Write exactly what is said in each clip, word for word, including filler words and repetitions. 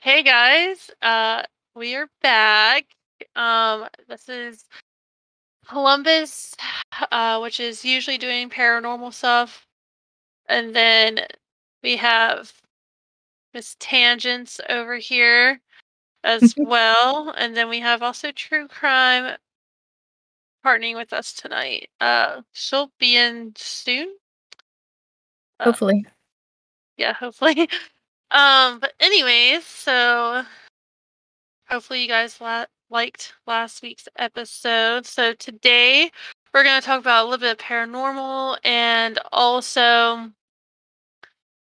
Hey guys, uh, we are back. Um, this is Columbus, uh, which is usually doing paranormal stuff, and then we have Miss Tangents over here as well, and then we have also True Crime partnering with us tonight. Uh, she'll be in soon. Uh, hopefully. Yeah, hopefully. Um, but anyways, so hopefully you guys la- liked last week's episode. So today we're going to talk about a little bit of paranormal and also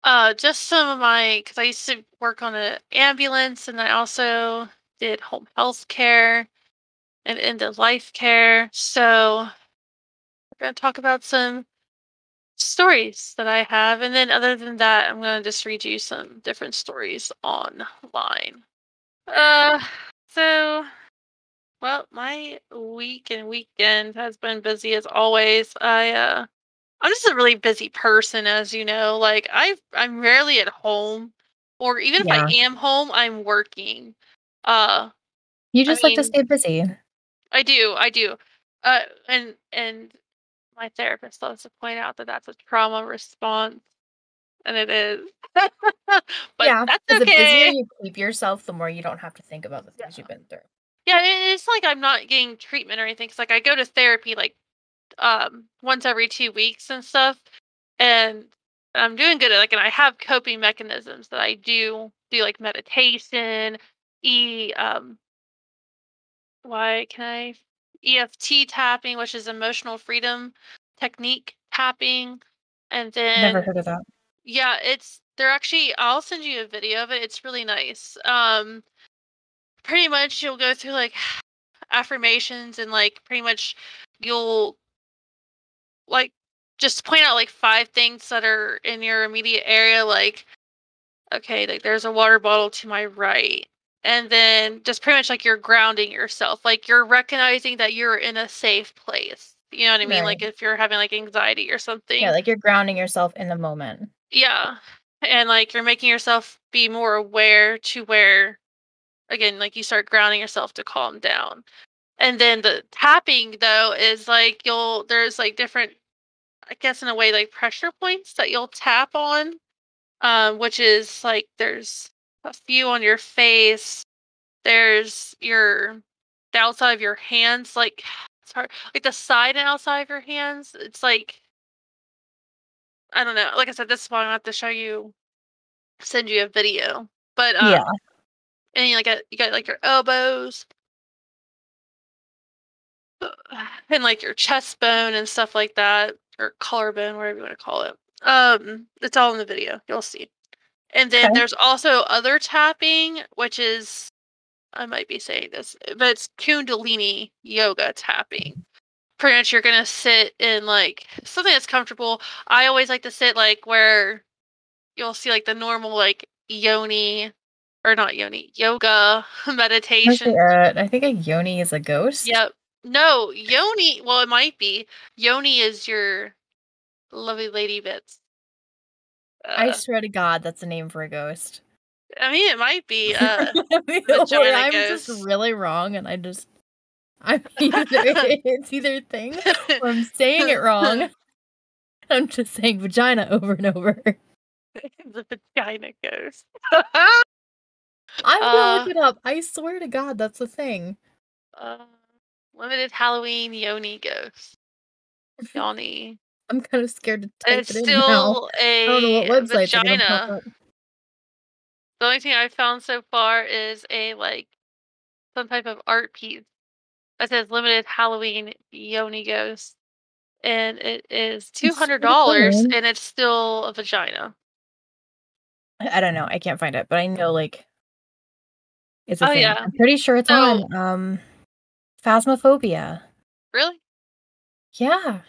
uh, just some of my, because I used to work on an ambulance and I also did home health care and end of life care. So we're going to talk about some stories that I have. And then other than that, I'm going to just read you some different stories online. Uh, so, well, my week and weekend has been busy as always. I, uh, I'm just a really busy person, as you know. Like, I've, I'm rarely at home, or even yeah. if I am home, I'm working. Uh, You just I like mean, to stay busy. I do, I do, uh, and and my therapist loves to point out that that's a trauma response, and it is. But yeah, that's okay. The busier you keep yourself, the more you don't have to think about the things yeah. you've been through. Yeah, it's like I'm not getting treatment or anything. Cause like I go to therapy like um, once every two weeks and stuff, and I'm doing good. At, like, and I have coping mechanisms that I do do like meditation, e um. Why can I? E F T tapping, which is emotional freedom technique tapping, and then never heard of that. Yeah, it's they're actually. I'll send you a video of it. It's really nice. Um, pretty much you'll go through like affirmations and like pretty much you'll like just point out like five things that are in your immediate area. Like, okay, like there's a water bottle to my right. And then just pretty much like you're grounding yourself. Like you're recognizing that you're in a safe place. You know what I mean? Right. Like if you're having like anxiety or something. Yeah, like you're grounding yourself in the moment. Yeah. And like you're making yourself be more aware to where, again, like you start grounding yourself to calm down. And then the tapping though is like you'll, there's like different, I guess in a way, like pressure points that you'll tap on, um, which is like there's a few on your face. There's your the outside of your hands, like it's hard, like the side and outside of your hands. It's like I don't know. Like I said, this is why I'm gonna have to show you, send you a video. But um, yeah, and you like got, you got like your elbows and like your chest bone and stuff like that, or collarbone, whatever you want to call it. Um, it's all in the video. You'll see. And then okay. there's also other tapping, which is, I might be saying this, but it's Kundalini yoga tapping. Pretty much you're going to sit in like something that's comfortable. I always like to sit like where you'll see like the normal like Yoni, or not Yoni, yoga meditation. Uh, I think a Yoni is a ghost. Yep. No, Yoni, well, it might be. Yoni is your lovely lady bits. Uh, I swear to God, that's a name for a ghost. I mean, it might be. Uh, I'm ghost. just really wrong, and I just, I mean, either, it's either thing, or I'm saying it wrong. I'm just saying vagina over and over. The vagina ghost. I'm gonna uh, look it up. I swear to God, that's a thing. Uh, limited Halloween Yoni ghost. Yoni. I'm kind of scared to type it's it in now. I don't know what website they're gonna pop up. The only thing I've found so far is a like some type of art piece that says "Limited Halloween Yoni Ghost," and it is two hundred dollars, and it's still a vagina. I don't know. I can't find it, but I know like it's a oh, thing. Yeah. I'm pretty sure it's oh. on um, Phasmophobia. Really? Yeah.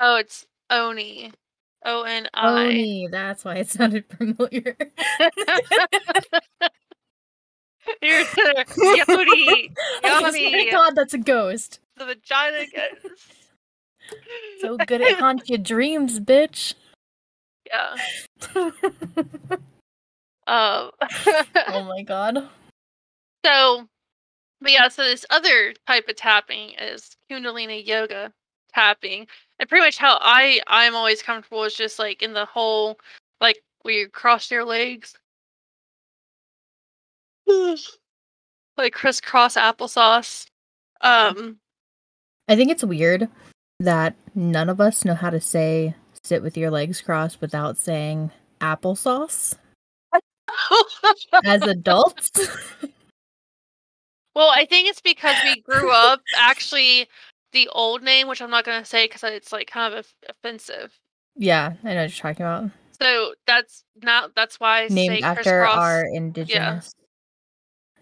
Oh, it's Oni. O N I. Oni, that's why it sounded familiar. Here's the yummy, yummy. God, that's a ghost. The vagina ghost. So good at haunt your dreams, bitch. Yeah. um. Oh my god. So, but yeah, so this other type of tapping is Kundalini yoga tapping, and pretty much how I I'm always comfortable is just like in the whole like where you cross your legs. Like crisscross applesauce. Um, I think it's weird that none of us know how to say sit with your legs crossed without saying applesauce as adults. Well, I think it's because we grew up, actually, the old name, which I'm not going to say because it's like kind of offensive. Yeah, I know what you're talking about. So that's not that's why I named say after crisscross. Our indigenous. Yeah.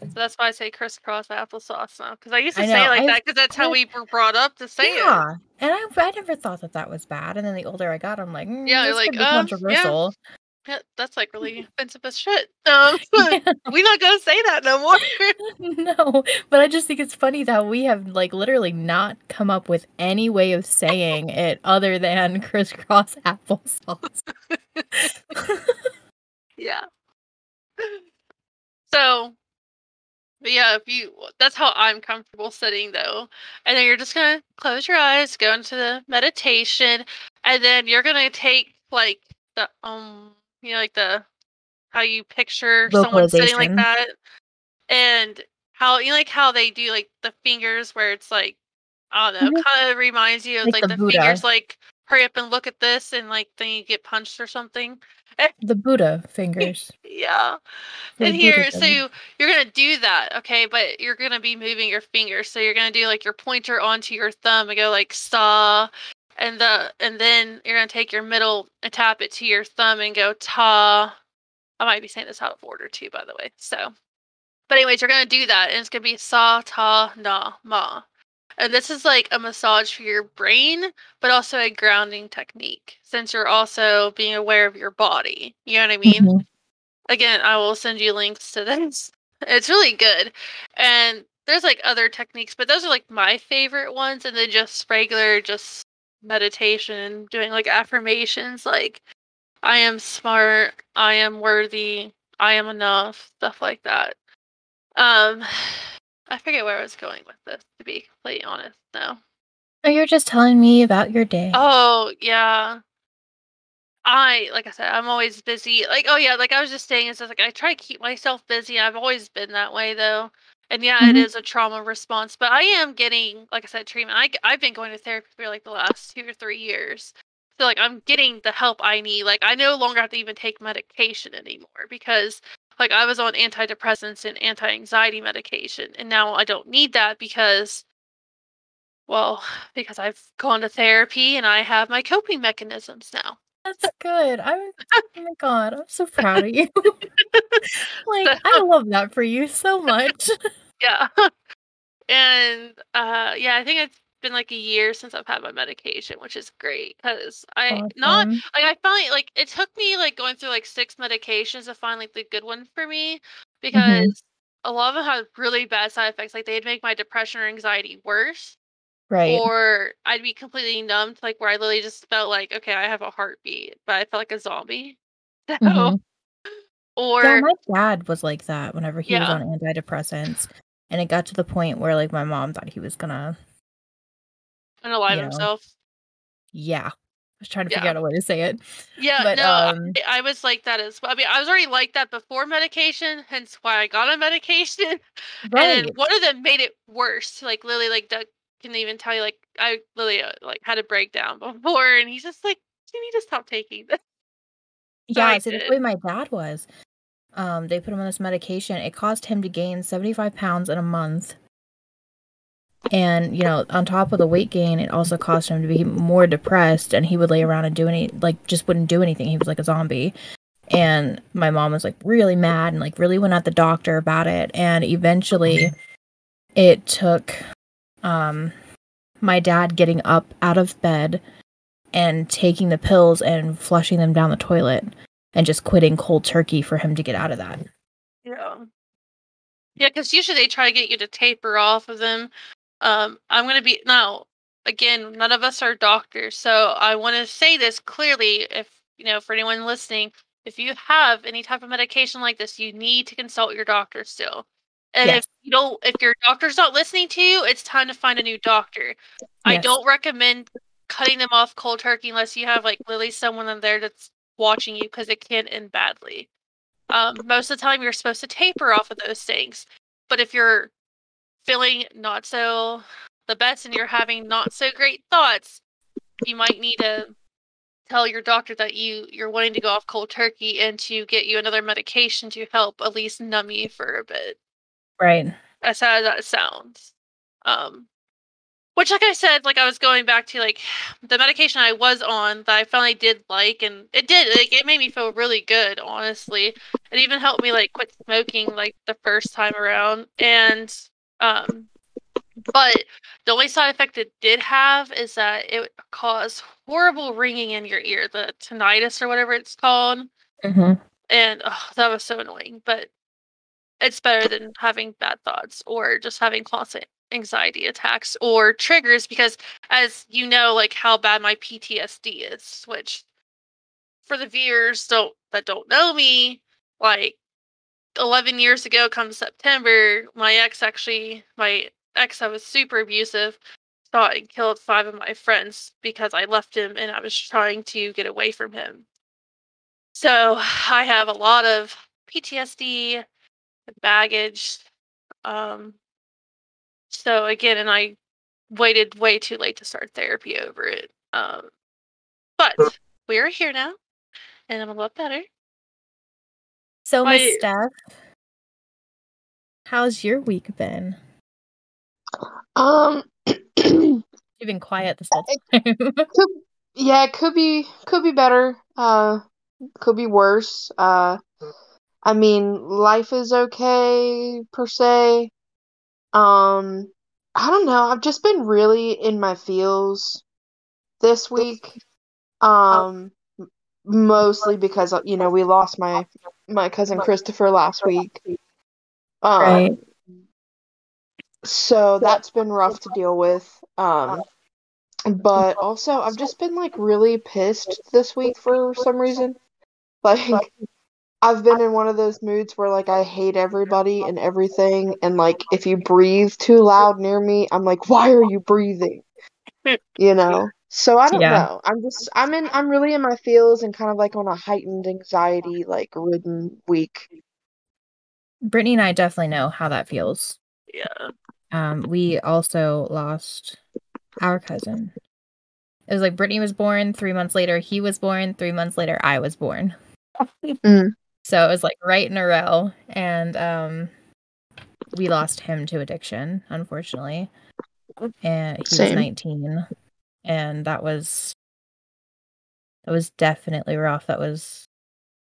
So that's why I say crisscross applesauce now, because I used to I know, say it like I've, that because that's how I've, we were brought up to say yeah. it. Yeah, and I I never thought that that was bad, and then the older I got, I'm like, mm, yeah, this like could be um, controversial. Yeah. yeah, that's like really offensive as shit. Um, yeah. We're not gonna say that no more. No, but I just think it's funny that we have like literally not come up with any way of saying it other than crisscross applesauce. Yeah. So, but yeah, if you that's how I'm comfortable sitting though. And then you're just gonna close your eyes, go into the meditation, and then you're gonna take like the um you know, like the how you picture someone sitting like that. And how you know, like how they do like the fingers where it's like I don't know, mm-hmm. kind of reminds you of like, like the, the fingers like hurry up and look at this, and like then you get punched or something. The Buddha fingers. Yeah. The and here, Buddhism. So you, you're going to do that, okay? But you're going to be moving your fingers. So you're going to do like your pointer onto your thumb and go like sa, and the and then you're going to take your middle and tap it to your thumb and go ta. I might be saying this out of order too, by the way. So, but anyways, you're going to do that, and it's going to be sa ta na ma. And this is like a massage for your brain, but also a grounding technique, since you're also being aware of your body. You know what I mean? Mm-hmm. Again, I will send you links to this. It's really good. And there's like other techniques, but those are like my favorite ones. And then just regular, just meditation, doing like affirmations, like I am smart, I am worthy, I am enough, stuff like that. Um... I forget where I was going with this, to be completely honest, though. Oh, you're just telling me about your day. Oh, yeah. I, like I said, I'm always busy. Like, oh, yeah, like I was just saying, it's just like I try to keep myself busy. I've always been that way, though. And, yeah, mm-hmm. it is a trauma response. But I am getting, like I said, treatment. I, I've been going to therapy for, like, the last two or three years. So, like, I'm getting the help I need. Like, I no longer have to even take medication anymore because... Like, I was on antidepressants and anti-anxiety medication, and now I don't need that because, well, because I've gone to therapy and I have my coping mechanisms now. That's good. I'm, oh my god, I'm so proud of you. Like, so, I love that for you so much. Yeah. And, uh, yeah, I think it's been like a year since I've had my medication, which is great because I awesome. not like I finally like it took me like going through like six medications to find like the good one for me, because mm-hmm. a lot of them had really bad side effects. Like they'd make my depression or anxiety worse, right? Or I'd be completely numbed, like where I literally just felt like, okay, I have a heartbeat, but I felt like a zombie. So, mm-hmm. or yeah, my dad was like that whenever he yeah. was on antidepressants, and it got to the point where like my mom thought he was gonna. And align yeah. himself. Yeah. I was trying to yeah. figure out a way to say it. Yeah, but, no, um, I, I was like that as well. I mean, I was already like that before medication, hence why I got on medication. Right. And one of them made it worse. Like, Lily, like, Doug can even tell you, like, I literally, uh, like, had a breakdown before, and he's just like, you need to stop taking this. So yeah, so the way my dad was. Um, they put him on this medication. It caused him to gain seventy-five pounds in a month. And, you know, on top of the weight gain, it also caused him to be more depressed, and he would lay around and do any, like, just wouldn't do anything. He was like a zombie. And my mom was, like, really mad and, like, really went at the doctor about it. And eventually it took um, my dad getting up out of bed and taking the pills and flushing them down the toilet and just quitting cold turkey for him to get out of that. Yeah. Yeah, because usually they try to get you to taper off of them. Um, I'm going to be... Now, again, none of us are doctors, so I want to say this clearly, if, you know, for anyone listening, if you have any type of medication like this, you need to consult your doctor still. And yes. if you don't, if your doctor's not listening to you, it's time to find a new doctor. Yes. I don't recommend cutting them off cold turkey unless you have, like, literally someone in there that's watching you, because it can end badly. Um, most of the time, you're supposed to taper off of those things. But if you're feeling not so the best and you're having not so great thoughts, you might need to tell your doctor that you, you're wanting to go off cold turkey and to get you another medication to help at least numb you for a bit. Right. That's how that sounds. Um, which, like I said, like I was going back to, like, the medication I was on that I finally did like, and it did, like, it made me feel really good, honestly. It even helped me, like, quit smoking, like, the first time around. And, um, but the only side effect it did have is that it would cause horrible ringing in your ear, the tinnitus or whatever it's called. Mm-hmm. And, oh, that was so annoying, but it's better than having bad thoughts or just having constant anxiety attacks or triggers, because, as you know, like, how bad my P T S D is, which, for the viewers don't that don't know me, like, eleven years ago come September, my ex actually, my ex that was super abusive, shot and killed five of my friends because I left him and I was trying to get away from him. So I have a lot of P T S D baggage. Um, so again, and I waited way too late to start therapy over it. Um, but we are here now, and I'm a lot better. So, Miss Steph, how's your week been? Um, you've been quiet this whole time. could, yeah, it could be could be better. Uh, could be worse. Uh, I mean, life is okay per se. Um, I don't know. I've just been really in my feels this week. Um, mostly because, you know, we lost my my cousin Christopher last week. Um, right. So that's been rough to deal with. Um, but also I've just been, like, really pissed this week for some reason. Like, I've been in one of those moods where, like, I hate everybody and everything, and, like, if you breathe too loud near me, I'm like, why are you breathing? You know? So I don't yeah. know. I'm just, I'm in, I'm really in my feels and kind of, like, on a heightened anxiety, like, ridden week. Brittany and I definitely know how that feels. Yeah. Um, we also lost our cousin. It was like Brittany was born, three months later he was born, three months later I was born. Mm. So it was, like, right in a row, and um, we lost him to addiction, unfortunately. And he Same. was nineteen, and that was that was definitely rough. That was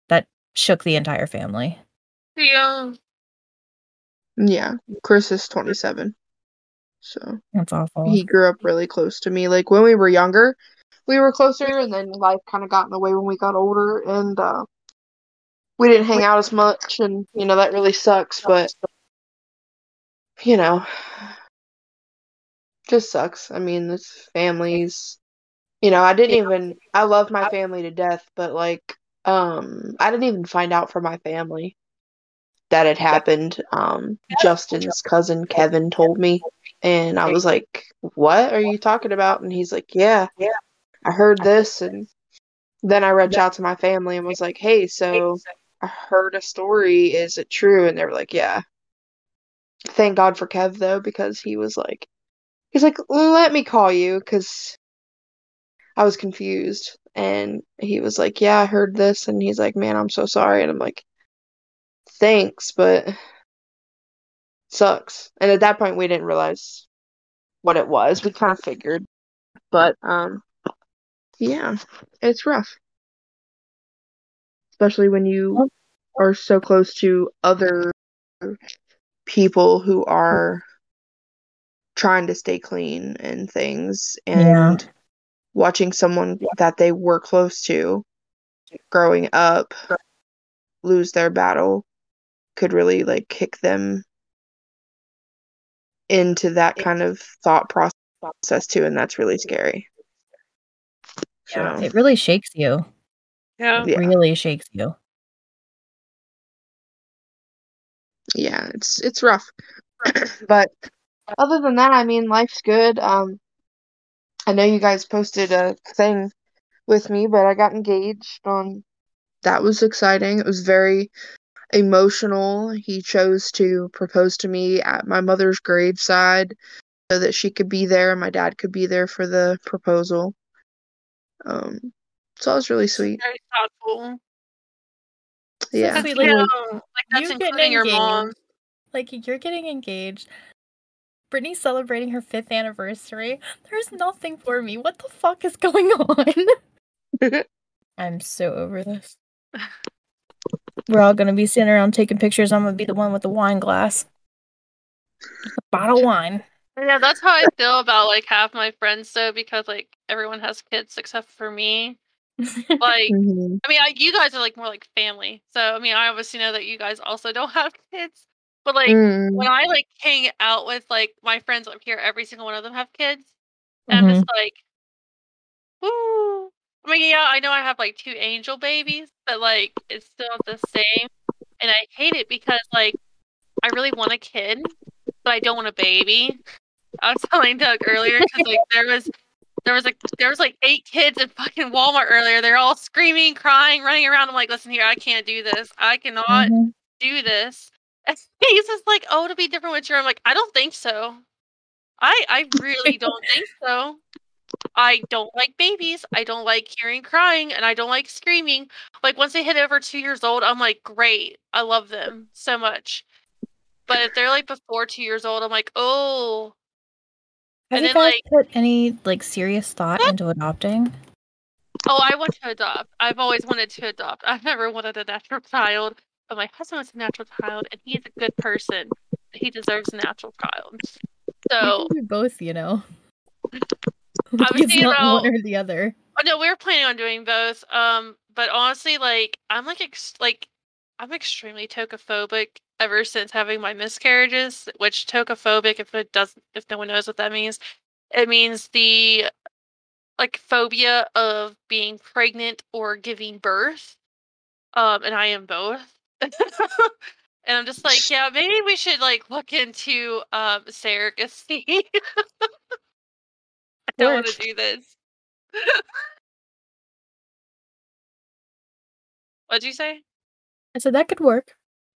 that shook the entire family. Yeah, yeah. Chris is twenty-seven, so that's awful. He grew up really close to me. Like, when we were younger, we were closer, and then life kind of got in the way when we got older, and uh, we didn't hang out as much, and, you know, that really sucks, but, you know, just sucks. I mean, this family's, you know, I didn't even, I love my family to death, but, like, um, I didn't even find out from my family that it happened. Um, Justin's cousin, Kevin, told me, and I was like, what are you talking about? And he's like, yeah, yeah. I heard this, and then I reached out to my family and was like, hey, so I heard a story. Is it true? And they were like, yeah. Thank God for Kev, though, because he was like, he's like, let me call you, because I was confused. And he was like, yeah, I heard this. And he's like, man, I'm so sorry. And I'm like, thanks, but it sucks. And at that point, we didn't realize what it was. We kind of figured. But, um... yeah, it's rough. Especially when you are so close to other people who are trying to stay clean and things, and yeah. watching someone that they were close to growing up lose their battle could really, like, kick them into that kind of thought process too, and that's really scary. Yeah, so. It really shakes you. Yeah, it really shakes you. Yeah, it's it's rough, but other than that, I mean, life's good. Um, I know you guys posted a thing with me, but I got engaged on. That was exciting. It was very emotional. He chose to propose to me at my mother's graveside so that she could be there and my dad could be there for the proposal. Um, so that was really sweet. Very thoughtful. Yeah. That's, like, yeah. Like, that's including your mom. Like, you're getting engaged. Brittany's celebrating her fifth anniversary. There's nothing for me. What the fuck is going on? I'm so over this. We're all going to be sitting around taking pictures. I'm going to be the one with the wine glass. A bottle of wine. Yeah, that's how I feel about, like, half my friends, though, because, like, everyone has kids except for me. Like, mm-hmm. I mean, I, you guys are, like, more like family. So, I mean, I obviously know that you guys also don't have kids. But, like, mm. when I, like, hang out with, like, my friends up here, every single one of them have kids. And mm-hmm. I'm just like, woo. I mean, yeah, I know I have, like, two angel babies, but, like, it's still the same. And I hate it because, like, I really want a kid, but I don't want a baby. I was telling Doug earlier, because, like, there was, there was, like, there was, like, eight kids at fucking Walmart earlier. They're all screaming, crying, running around. I'm like, listen here, I can't do this. I cannot mm-hmm. do this. And he's just like, oh, it'll be different with your... I'm like, I don't think so. I, I really don't think so. I don't like babies. I don't like hearing crying, and I don't like screaming. Like, once they hit over two years old, I'm like, great. I love them so much. But if they're, like, before two years old, I'm like, oh. Have and you then, guys like, put any, like, serious thought what? into adopting? Oh, I want to adopt. I've always wanted to adopt. I've never wanted a natural child, but my husband was a natural child, and he's a good person. He deserves a natural child. So we both, you know. I was thinking about one or the other. Oh, no, we were planning on doing both. Um, but honestly, like I'm like ex- like I'm extremely tokophobic ever since having my miscarriages. Which tokophobic, if it doesn't, if no one knows what that means, it means the like phobia of being pregnant or giving birth. Um, and I am both. And I'm just like, yeah, maybe we should like look into um surrogacy. I don't want to do this. What'd you say? I said that could work.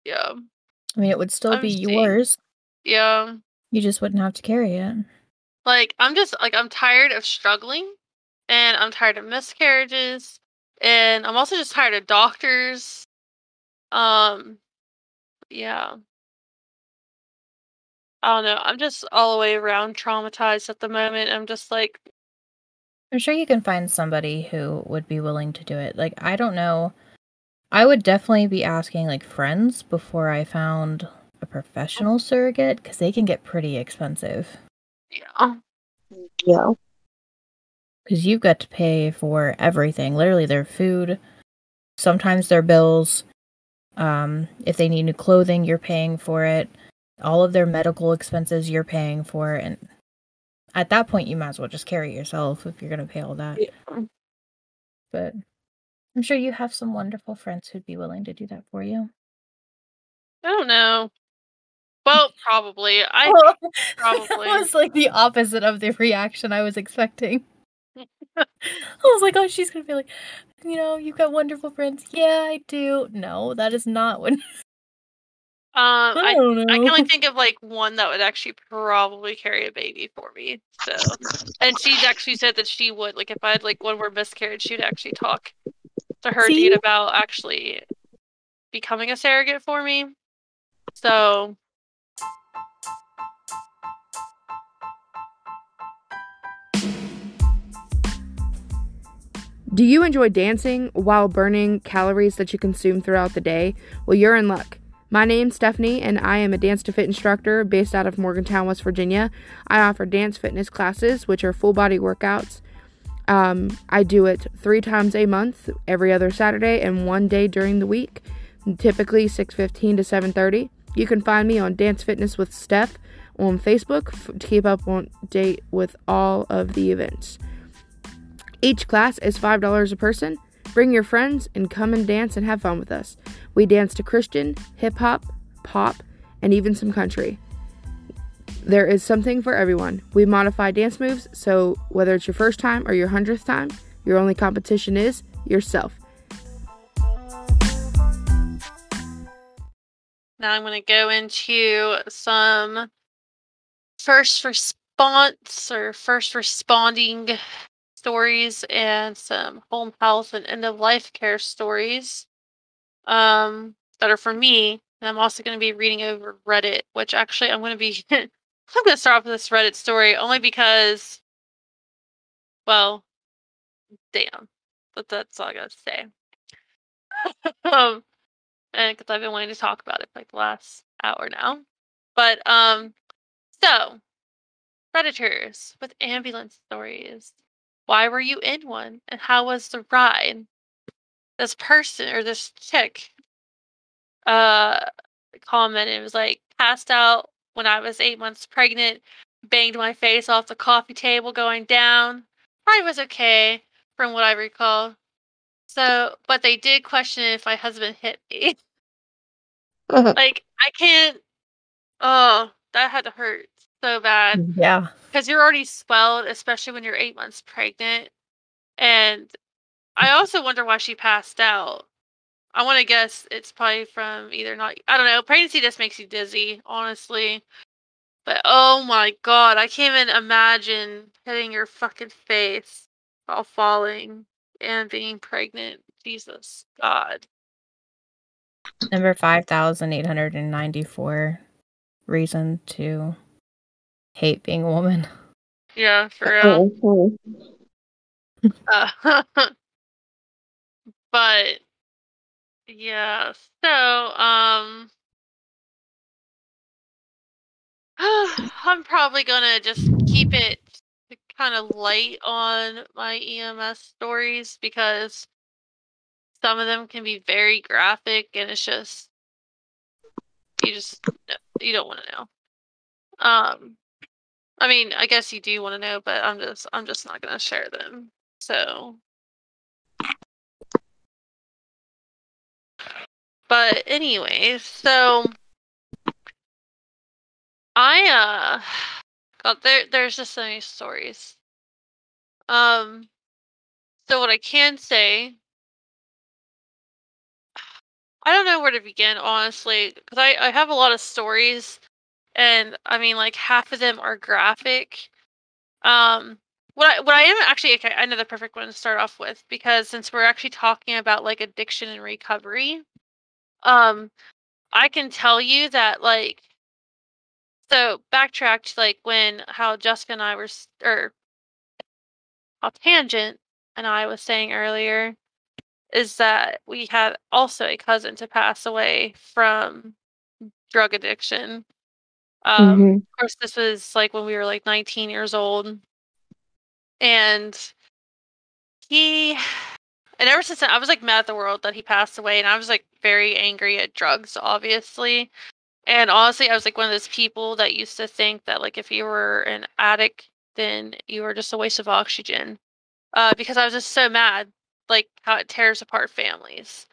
Yeah. I mean, it would still I'm be seeing... yours. Yeah. You just wouldn't have to carry it. Like, I'm just, like, I'm tired of struggling. And I'm tired of miscarriages. And I'm also just tired of doctors. Um, yeah. I don't know. I'm just all the way around traumatized at the moment. I'm just like... I'm sure you can find somebody who would be willing to do it. Like, I don't know. I would definitely be asking, like, friends before I found a professional surrogate, because they can get pretty expensive. Yeah. Yeah. Because you've got to pay for everything. Literally, their food, sometimes their bills. Um, if they need new clothing, you're paying for it. All of their medical expenses you're paying for, and at that point you might as well just carry it yourself if you're going to pay all that. Yeah. But I'm sure you have some wonderful friends who'd be willing to do that for you. I don't know. Well, probably. I oh. probably. That was like the opposite of the reaction I was expecting. I was like, oh, she's going to be like, you know, you've got wonderful friends. Yeah, I do. No, that is not what... Um, I, I, I can only think of like one that would actually probably carry a baby for me. So, and she actually said that she would like if I had like one more miscarriage, she'd actually talk to her See? dude about actually becoming a surrogate for me. So. Do you enjoy dancing while burning calories that you consume throughout the day? Well, you're in luck. My name's Stephanie, and I am a Dance to Fit instructor based out of Morgantown, West Virginia. I offer dance fitness classes, which are full-body workouts. Um, I do it three times a month, every other Saturday, and one day during the week, typically six fifteen to seven thirty. You can find me on Dance Fitness with Steph on Facebook f- to keep up on date with all of the events. Each class is five dollars a person. Bring your friends and come and dance and have fun with us. We dance to Christian, hip-hop, pop, and even some country. There is something for everyone. We modify dance moves, so whether it's your first time or your hundredth time, your only competition is yourself. Now I'm going to go into some first response or first responding stories and some home health and end-of-life care stories um, that are for me. And I'm also going to be reading over Reddit, which actually I'm going to be... I'm going to start off with this Reddit story only because, well, damn. But that's all I got to say. um, and because I've been wanting to talk about it for like the last hour now. But, um, so, Redditors with ambulance stories. Why were you in one? And how was the ride? This person, or this chick, uh, commented, it was like, passed out when I was eight months pregnant, banged my face off the coffee table going down. Ride was okay, from what I recall. So, but they did question if my husband hit me. Uh-huh. Like, I can't, oh, that had to hurt so bad. Yeah. Because you're already swelled, especially when you're eight months pregnant. And I also wonder why she passed out. I want to guess it's probably from either not, I don't know, pregnancy just makes you dizzy, honestly. But oh my god, I can't even imagine hitting your fucking face while falling and being pregnant. Jesus, God. Number five thousand eight hundred ninety-four, reason to hate being a woman. Yeah, for real. uh, but, yeah, so, um, I'm probably gonna just keep it kind of light on my E M S stories because some of them can be very graphic and it's just, you just, you don't want to know. Um, I mean, I guess you do want to know, but I'm just, I'm just not gonna share them, so. But anyways, so I uh God, there there's just so many stories. Um so what I can say, I don't know where to begin, honestly, because I, I have a lot of stories and I mean like half of them are graphic. Um What I, what I am actually, okay, I know the perfect one to start off with, because since we're actually talking about like addiction and recovery, um, I can tell you that like, so backtracked, like when, how Jessica and I were, or off tangent, and I was saying earlier, is that we had also a cousin to pass away from drug addiction. Um, mm-hmm. Of course, this was like when we were like nineteen years old. And he, and ever since then, I was like mad at the world that he passed away, and I was like very angry at drugs, obviously. And honestly, I was like one of those people that used to think that like if you were an addict, then you were just a waste of oxygen, uh, because I was just so mad, like how it tears apart families.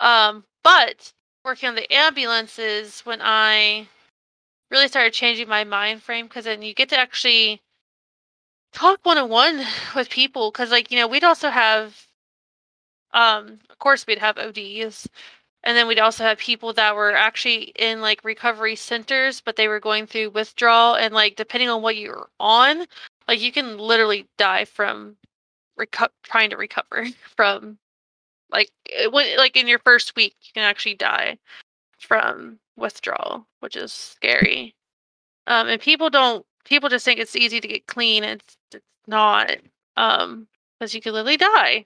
Um, but working on the ambulances, when I really started changing my mind frame, because then you get to actually talk one-on-one with people, because like, you know, we'd also have um of course we'd have O Ds, and then we'd also have people that were actually in like recovery centers, but they were going through withdrawal, and like depending on what you're on, like you can literally die from reco- trying to recover from like it went, like in your first week you can actually die from withdrawal, which is scary. Um and people don't People just think it's easy to get clean. It's, it's not, um, because you could literally die.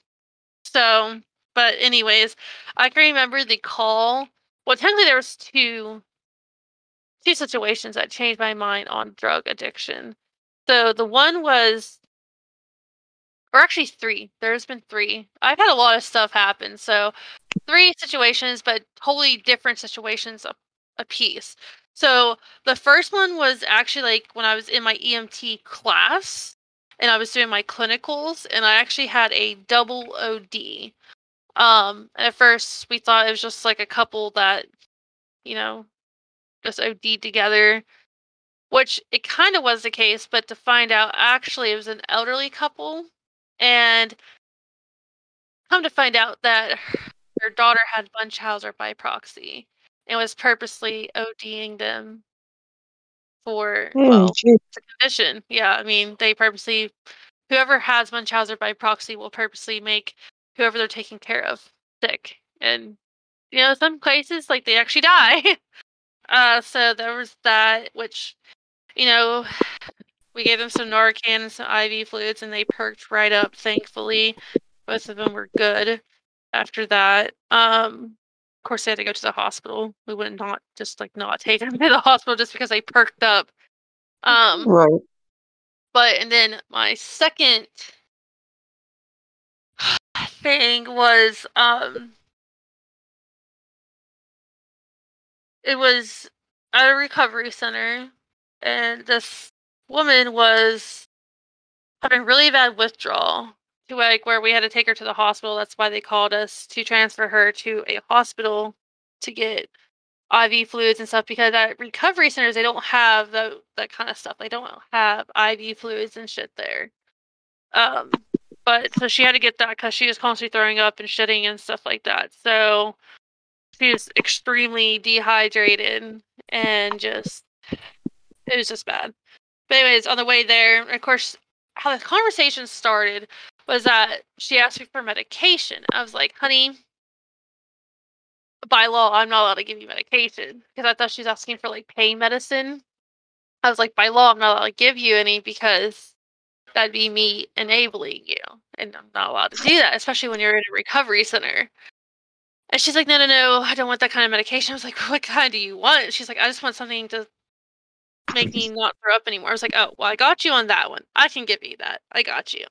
So, but anyways, I can remember the call. Well, technically there was two, two situations that changed my mind on drug addiction. So the one was, or actually three. There's been three. I've had a lot of stuff happen. So three situations, but totally different situations a, a piece. So the first one was actually like when I was in my E M T class and I was doing my clinicals, and I actually had a double O D. Um, and at first we thought it was just like a couple that, you know, just OD'd together, which it kind of was the case, but to find out actually it was an elderly couple, and come to find out that her daughter had Munchausen by proxy and was purposely ODing them for, well, mm, the condition. Yeah, I mean, they purposely, whoever has Munchausen by proxy will purposely make whoever they're taking care of sick. And, you know, some places, like, they actually die. Uh, so there was that, which, you know, we gave them some Narcan and some I V fluids, and they perked right up, thankfully. Both of them were good after that. Um, of course, they had to go to the hospital. We would not just, like, not take them to the hospital just because they perked up. Um, right. But, and then my second thing was, um, it was at a recovery center, and this woman was having really bad withdrawal to, like, where we had to take her to the hospital. That's why they called us to transfer her to a hospital to get I V fluids and stuff, because at recovery centers, they don't have the, that kind of stuff. They don't have I V fluids and shit there. Um, But so she had to get that because she was constantly throwing up and shitting and stuff like that. So she was extremely dehydrated and just, it was just bad. But anyways, on the way there, of course, how the conversation started was that she asked me for medication. I was like, honey, by law, I'm not allowed to give you medication, because I thought she was asking for, like, pain medicine. I was like, by law, I'm not allowed to give you any, because that'd be me enabling you, and I'm not allowed to do that, especially when you're in a recovery center. And she's like, no, no, no, I don't want that kind of medication. I was like, what kind do you want? And she's like, I just want something to make me not throw up anymore. I was like, oh, well, I got you on that one. I can give you that. I got you.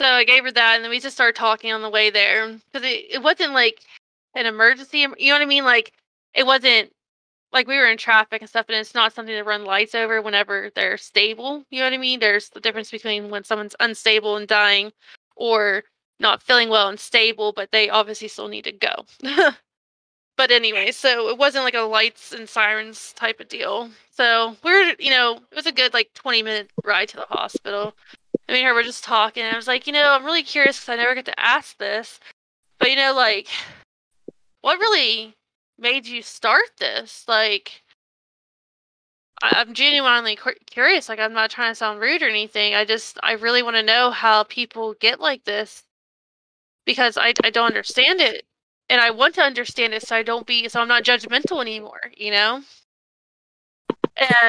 So I gave her that, and then we just started talking on the way there, because it, it wasn't like an emergency, you know what I mean? Like, it wasn't like we were in traffic and stuff, and it's not something to run lights over whenever they're stable. You know what I mean? There's the difference between when someone's unstable and dying, or not feeling well and stable, but they obviously still need to go. But anyway, so it wasn't like a lights and sirens type of deal. So we're, you know, it was a good, like, twenty minute ride to the hospital. I mean, her, we're just talking. I was like, you know, I'm really curious, because I never get to ask this, but, you know, like, what really made you start this? Like, I- I'm genuinely cu- curious. Like, I'm not trying to sound rude or anything. I just, I really want to know how people get like this, because I, I don't understand it, and I want to understand it, so I don't be, so I'm not judgmental anymore, you know?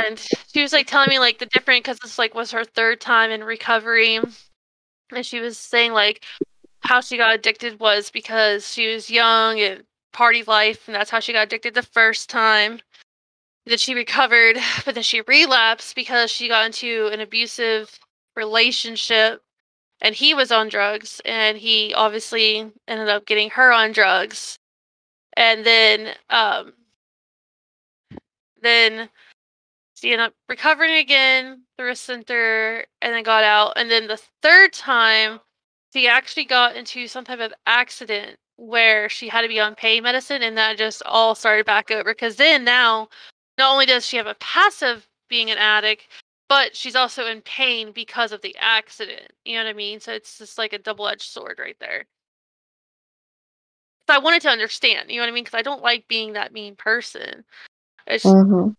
And she was, like, telling me, like, the different, because this, like, was her third time in recovery, and she was saying, like, how she got addicted was because she was young and party life, and that's how she got addicted the first time. Then she recovered, but then she relapsed because she got into an abusive relationship, and he was on drugs, and he obviously ended up getting her on drugs. And then um then she ended up recovering again through a center, and then got out. And then the third time, she actually got into some type of accident where she had to be on pain medicine, and that just all started back over, because then now not only does she have a passive being an addict, but she's also in pain because of the accident. You know what I mean? So it's just like a double-edged sword right there. So I wanted to understand, you know what I mean? Because I don't like being that mean person. It's mm-hmm.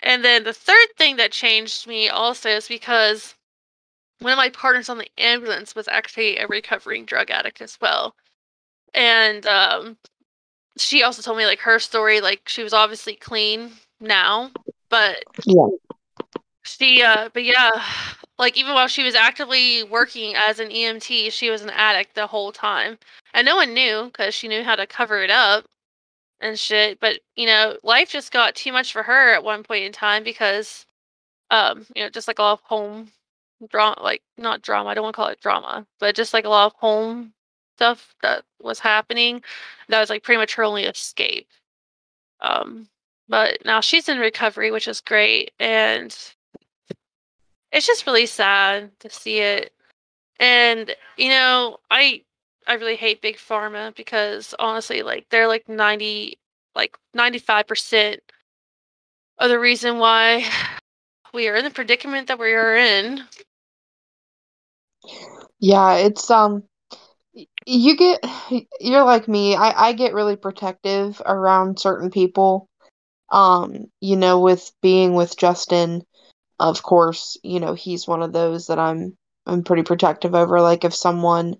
And then the third thing that changed me also is because one of my partners on the ambulance was actually a recovering drug addict as well. And um, she also told me, like, her story. Like, she was obviously clean now, but yeah. she, uh, but yeah, like, even while she was actively working as an E M T, she was an addict the whole time, and no one knew, because she knew how to cover it up and shit. But, you know, life just got too much for her at one point in time, because, um, you know, just like a lot of home drama, like not drama. I don't want to call it drama, but just like a lot of home stuff that was happening that was, like, prematurely escape. Um, But now she's in recovery, which is great. And it's just really sad to see it. And, you know, I I really hate Big Pharma because, honestly, like, they're like ninety, like ninety-five percent of the reason why we are in the predicament that we are in. Yeah, it's, um, you get, you're like me. I, I get really protective around certain people. Um, you know, with being with Justin, of course, you know, he's one of those that I'm, I'm pretty protective over. Like, if someone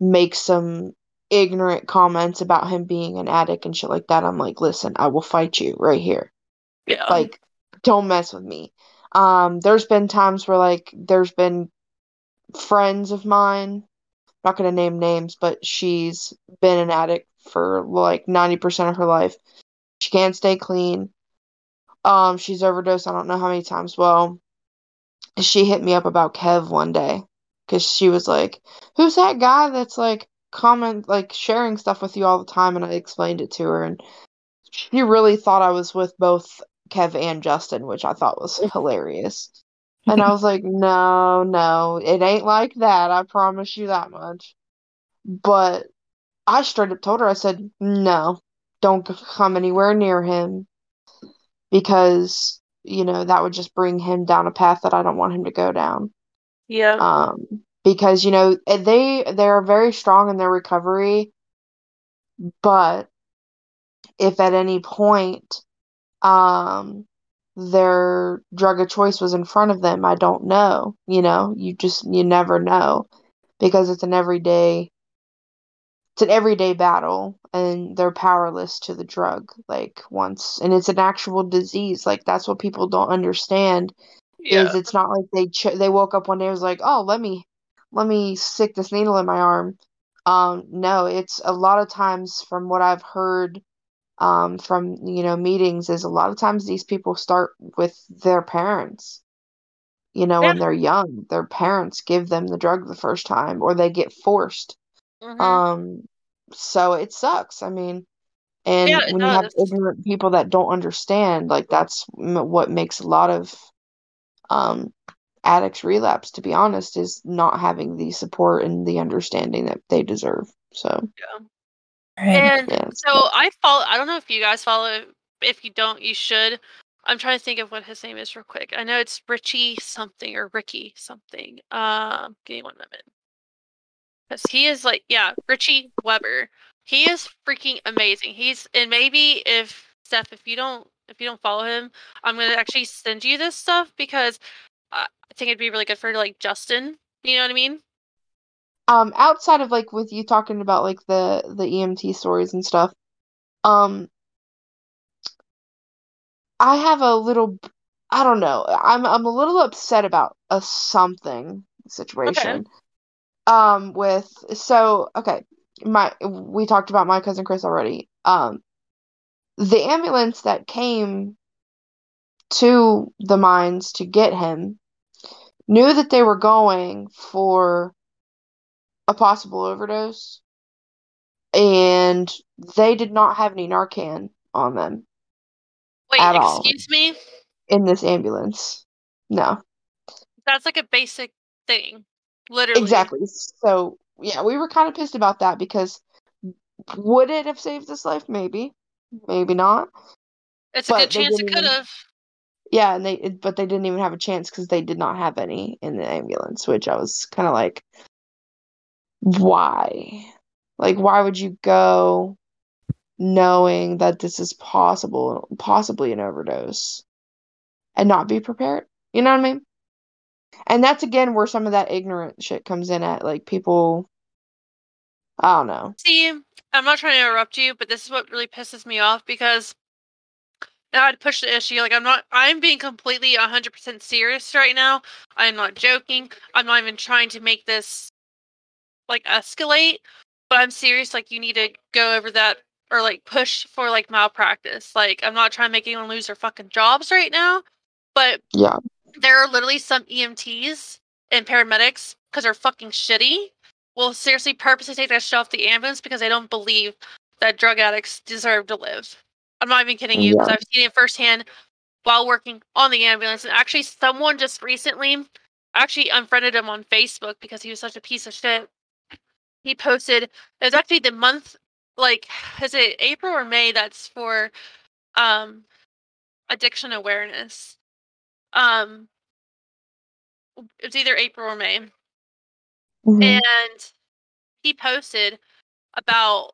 makes some ignorant comments about him being an addict and shit like that, I'm like, listen, I will fight you right here. Yeah. Like, don't mess with me. Um, there's been times where, like, there's been friends of mine, I'm not going to name names, but she's been an addict for like ninety percent of her life. She can't stay clean. Um, she's overdosed I don't know how many times. Well, she hit me up about Kev one day because she was like, who's that guy that's like comment, like sharing stuff with you all the time? And I explained it to her, and she really thought I was with both Kev and Justin, which I thought was hilarious. And I was like, no, no, it ain't like that. I promise you that much. But I straight up told her, I said, no, don't come anywhere near him because, you know, that would just bring him down a path that I don't want him to go down. Yeah. Um, because, you know, they, they're very strong in their recovery. But if at any point, um, their drug of choice was in front of them, I don't know. You know, you just, you never know, because it's an everyday, it's an everyday battle, and they're powerless to the drug. Like, once, and it's an actual disease. Like, that's what people don't understand. Yeah. Is it's not like they ch- they woke up one day and was like, oh, let me let me stick this needle in my arm. Um, no, it's a lot of times, from what I've heard, Um, from, you know, meetings, is a lot of times these people start with their parents, you know, yeah. when they're young, their parents give them the drug the first time, or they get forced. Mm-hmm. Um, so it sucks. I mean, and yeah, when does. you have ignorant people that don't understand, like, that's m- what makes a lot of, um, addicts relapse, to be honest, is not having the support and the understanding that they deserve. So, yeah. And yeah, so cool. I follow, I don't know if you guys follow, if you don't, you should. I'm trying to think of what his name is real quick. I know it's Richie something or Ricky something. Um, give me one moment. Because he is like, yeah, Richie Weber. He is freaking amazing. He's, and maybe if, Steph, if you don't, if you don't follow him, I'm going to actually send you this stuff, because I think it'd be really good for, like, Justin. You know what I mean? Um, outside of, like, with you talking about, like, the, the E M T stories and stuff, um, I have a little, I don't know, I'm I'm a little upset about a something situation. Okay. Um, with, so, okay, my, we talked about my cousin Chris already. Um, the ambulance that came to the mines to get him knew that they were going for a possible overdose, and they did not have any Narcan on them. Wait, at excuse all me? In this ambulance. No. That's like a basic thing. Literally. Exactly. So, yeah, we were kind of pissed about that, because would it have saved this life? Maybe. Maybe not. It's but a good chance it could have. Yeah, and they but they didn't even have a chance, because they did not have any in the ambulance, which I was kind of like, why? Like, why would you go knowing that this is possible, possibly an overdose, and not be prepared? You know what I mean? And that's, again, where some of that ignorant shit comes in at. Like, people, I don't know. See, I'm not trying to interrupt you, but this is what really pisses me off, because now I'd push the issue. Like, I'm not, I'm being completely one hundred percent serious right now. I'm not joking. I'm not even trying to make this like escalate, but I'm serious. Like, you need to go over that, or like push for like malpractice. Like, I'm not trying to make anyone lose their fucking jobs right now, but yeah, there are literally some E M Ts and paramedics, because they're fucking shitty, will seriously purposely take that shit off the ambulance because they don't believe that drug addicts deserve to live. I'm not even kidding you, because yeah. I've seen it firsthand while working on the ambulance. And actually, someone just recently actually unfriended him on Facebook because he was such a piece of shit. He posted, it was actually the month, like, is it April or May? That's for um, addiction awareness. Um, it's either April or May. Mm-hmm. And he posted about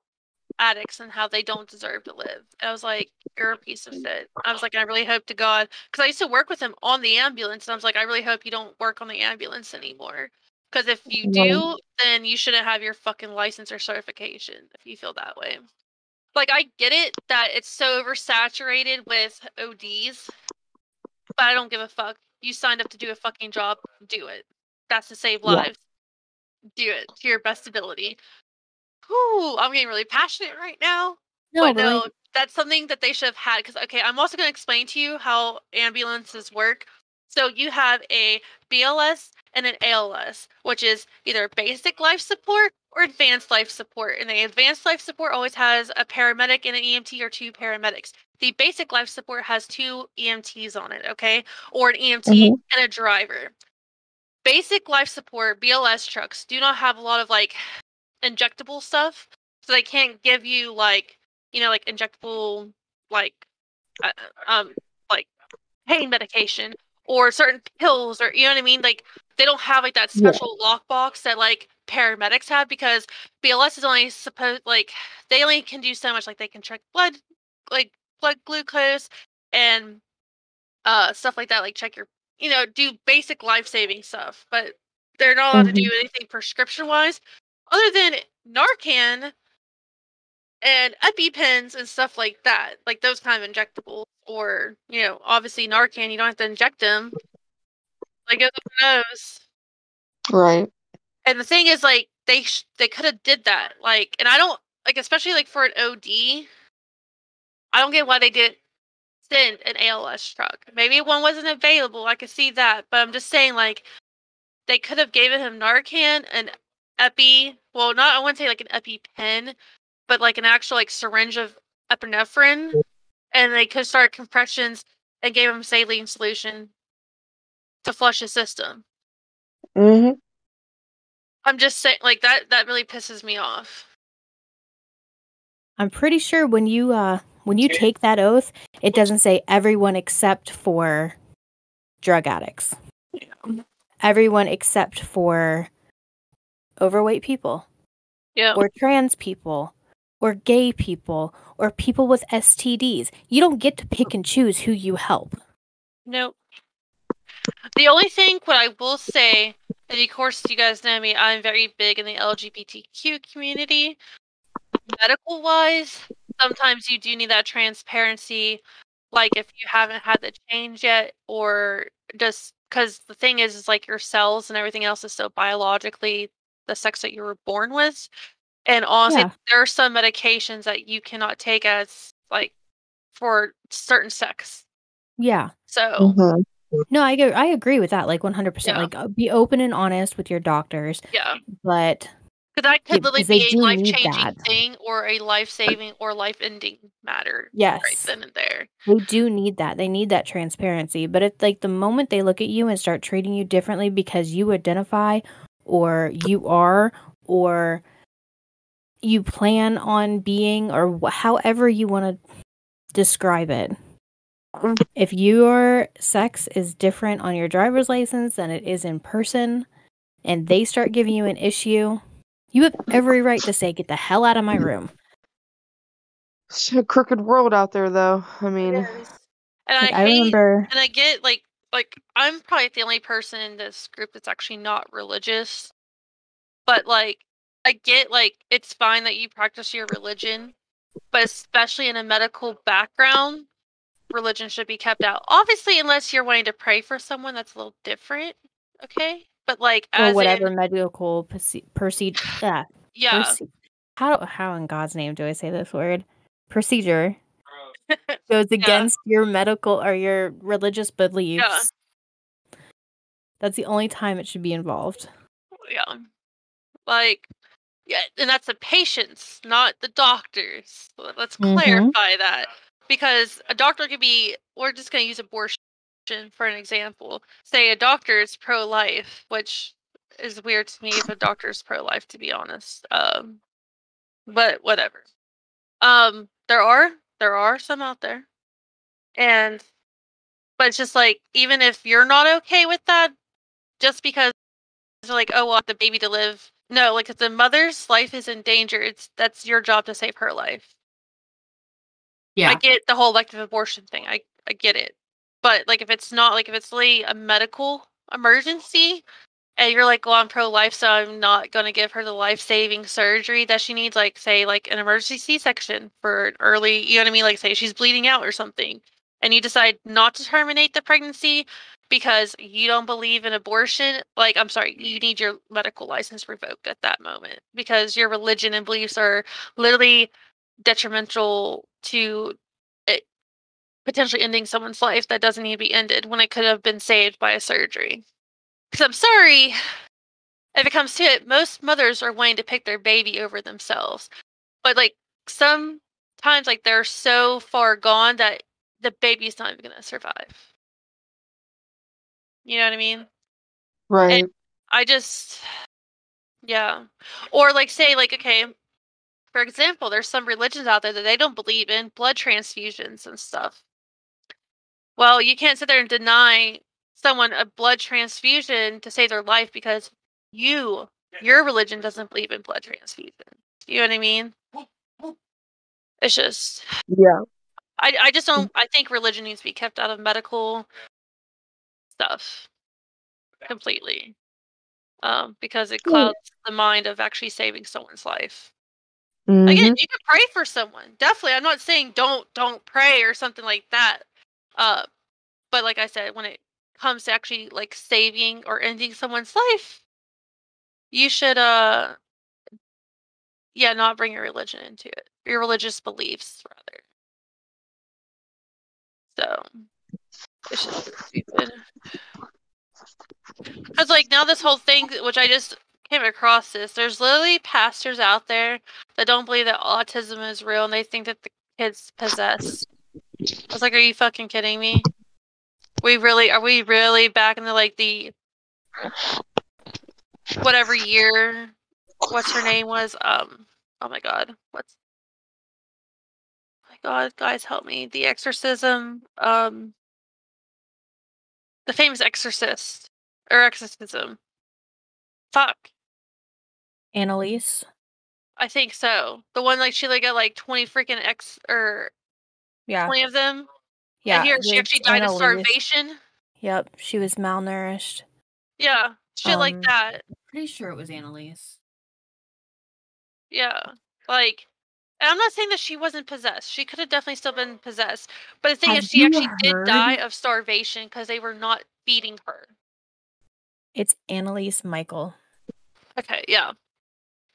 addicts and how they don't deserve to live. And I was like, you're a piece of shit. I was like, I really hope to God, because I used to work with him on the ambulance, and I was like, I really hope you don't work on the ambulance anymore, because if you do, then you shouldn't have your fucking license or certification if you feel that way. Like, I get it that it's so oversaturated with O Ds, but I don't give a fuck. You signed up to do a fucking job, do it. That's to save lives. Yeah. Do it to your best ability. Ooh, I'm getting really passionate right now. No, but no, really? That's something that they should have had. Because, okay, I'm also going to explain to you how ambulances work. So you have a B L S and an A L S, which is either basic life support or advanced life support. And the advanced life support always has a paramedic and an E M T, or two paramedics. The basic life support has two E M Ts on it, okay? Or an E M T mm-hmm. and a driver. Basic life support, B L S trucks, do not have a lot of, like, injectable stuff, so they can't give you, like, you know, like injectable, like uh, um like pain medication or certain pills, or, you know what I mean, like they don't have like that special yeah. lockbox that like paramedics have, because B L S is only supposed, like, they only can do so much. Like, they can check blood, like blood glucose and uh stuff like that, like check your, you know, do basic life-saving stuff, but they're not allowed mm-hmm. to do anything prescription wise other than Narcan and EpiPens and stuff like that, like those kind of injectables. Or, you know, obviously Narcan, you don't have to inject them. Like, it knows. Right. And the thing is, like, they sh- they could have did that. Like, and I don't, like, especially, like, for an O D, I don't get why they didn't send an A L S truck. Maybe one wasn't available, I could see that. But I'm just saying, like, they could have given him Narcan and Epi, well, not, I wouldn't say like an Epi pen, but like an actual like syringe of epinephrine, and they could start compressions and gave him saline solution to flush his system. Mm-hmm. I'm just saying, like, that that really pisses me off. I'm pretty sure when you uh when you take that oath, it doesn't say everyone except for drug addicts. Yeah. Everyone except for overweight people, yeah, or trans people, or gay people, or people with S T Ds. You don't get to pick and choose who you help. Nope. The only thing, what I will say, and of course you guys know me, I'm very big in the L G B T Q community. Medical wise, sometimes you do need that transparency, like if you haven't had the change yet, or just because the thing is, is like your cells and everything else is so biologically the sex that you were born with. And honestly, yeah. there are some medications that you cannot take as, like, for certain sex. Yeah. So. Mm-hmm. No, I I agree with that, like, one hundred percent. Yeah. Like, be open and honest with your doctors. Yeah. But. Because that could literally be a life-changing thing, or a life-saving or life-ending matter. Yes. Right then and there. They do need that. They need that transparency. But it's like the moment they look at you and start treating you differently because you identify, or you are, or you plan on being, or wh- however you want to describe it. If your sex is different on your driver's license than it is in person, and they start giving you an issue, you have every right to say, get the hell out of my room. It's a crooked world out there, though. I mean, and like, I, I hate, remember, and I get, like, Like, I'm probably the only person in this group that's actually not religious. But, like, I get, like, it's fine that you practice your religion. But especially in a medical background, religion should be kept out. Obviously, unless you're wanting to pray for someone, that's a little different. Okay? But, like, as Or whatever in, medical proce- proceed- yeah. yeah. Proce- how, how in God's name do I say this word? Procedure. Goes against yeah. your medical or your religious beliefs. Yeah. That's the only time it should be involved. Yeah. Like, yeah, and that's the patients, not the doctors. Let's clarify mm-hmm. that. Because a doctor could be, we're just going to use abortion for an example. Say a doctor is pro-life, which is weird to me if a doctor is pro-life, to be honest. Um, but whatever. Um, there are, there are some out there. And, but it's just like, even if you're not okay with that, just because they're like, oh, well, I want the baby to live. No, like, if the mother's life is in danger, it's, that's your job to save her life. Yeah. I get the whole elective abortion thing. I, I get it. But, like, if it's not, like, if it's really a medical emergency, and you're like, well, I'm pro-life, so I'm not going to give her the life-saving surgery that she needs, like, say, like, an emergency C-section for an early, you know what I mean? Like, say she's bleeding out or something, and you decide not to terminate the pregnancy because you don't believe in abortion, like, I'm sorry, you need your medical license revoked at that moment because your religion and beliefs are literally detrimental to it, potentially ending someone's life that doesn't need to be ended when it could have been saved by a surgery. Because I'm sorry, if it comes to it, most mothers are wanting to pick their baby over themselves. But, like, sometimes, like, they're so far gone that the baby's not even going to survive. You know what I mean? Right. And I just, yeah. Or, like, say, like, okay, for example, there's some religions out there that they don't believe in blood transfusions and stuff. Well, you can't sit there and deny someone a blood transfusion to save their life because you, your religion doesn't believe in blood transfusion. You know what I mean? It's just, yeah. I, I just don't, I think religion needs to be kept out of medical stuff completely. Um, because it clouds the mind of actually saving someone's life. Mm-hmm. Again, you can pray for someone. Definitely. I'm not saying don't, don't pray or something like that. Uh, but like I said, when it comes to actually like saving or ending someone's life, you should uh yeah not bring your religion into it, your religious beliefs rather. So it's just stupid, because like now this whole thing, which I just came across this, there's literally pastors out there that don't believe that autism is real and they think that the kids possess. I was like, are you fucking kidding me? We really, are we really back in the, like, the, whatever year, what's her name was, um, oh my god, what's, oh my god, guys help me, the exorcism, um, the famous exorcist, or exorcism, fuck. Anneliese? I think so. The one, like, she, like, got, like, twenty freaking ex, or, yeah, twenty of them. Yeah, and here she actually died of starvation. Yep, she was malnourished. Yeah, shit um, like that. Pretty sure it was Anneliese. Yeah, like, and I'm not saying that she wasn't possessed. She could have definitely still been possessed. But the thing have is, she actually heard? did die of starvation because they were not feeding her. It's Anneliese Michel. Okay, yeah,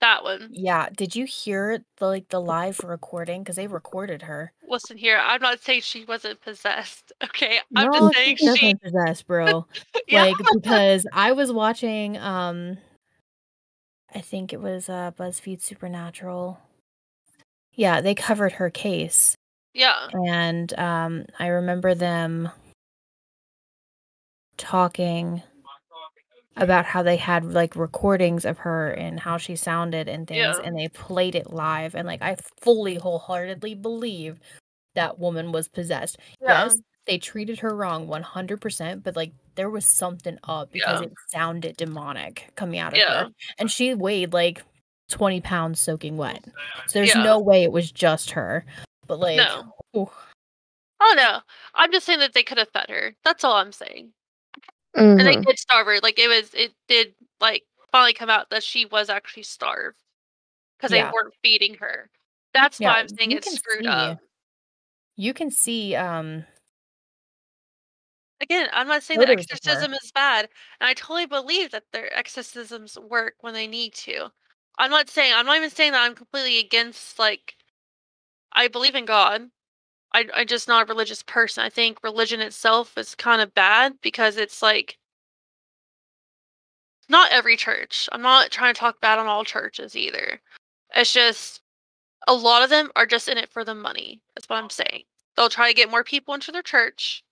that one. Yeah, did you hear the, like the live recording? Because they recorded her. Listen here, I'm not saying she wasn't possessed. Okay, I'm no, just saying she wasn't possessed, bro. Yeah. Like, because I was watching, um, I think it was uh, BuzzFeed Supernatural. Yeah, they covered her case. Yeah, and um, I remember them talking about how they had like recordings of her and how she sounded and things, yeah, and they played it live, and like I fully wholeheartedly believe that woman was possessed. Yeah. Yes, they treated her wrong one hundred percent, but like there was something up because, yeah, it sounded demonic coming out of, yeah, her, and she weighed like twenty pounds soaking wet, so there's, yeah, no way it was just her, but like no. Ooh. Oh no, I'm just saying that they could have fed her, that's all I'm saying. Mm-hmm. And they did starve her. Like, it was, it did, like, finally come out that she was actually starved because, yeah, they weren't feeding her. That's, yeah, why I'm saying it's screwed see, up. You can see, um... Again, I'm not saying that exorcism is bad, and I totally believe that their exorcisms work when they need to. I'm not saying, I'm not even saying that I'm completely against, like, I believe in God. I, I'm just not a religious person. I think religion itself is kind of bad because it's like, not every church. I'm not trying to talk bad on all churches either. It's just, a lot of them are just in it for the money. That's what I'm saying. They'll try to get more people into their church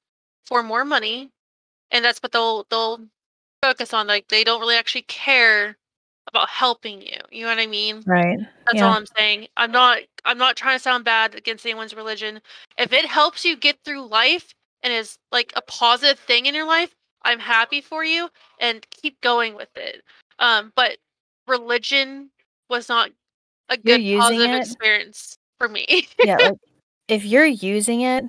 for more money, and that's what they'll they'll focus on. Like, they don't really actually care about helping you. You know what I mean? Right. That's yeah. all I'm saying. I'm not I'm not trying to sound bad against anyone's religion. If it helps you get through life and is like a positive thing in your life, I'm happy for you and keep going with it. Um, but religion was not a good positive it? experience for me. Yeah, like, if you're using it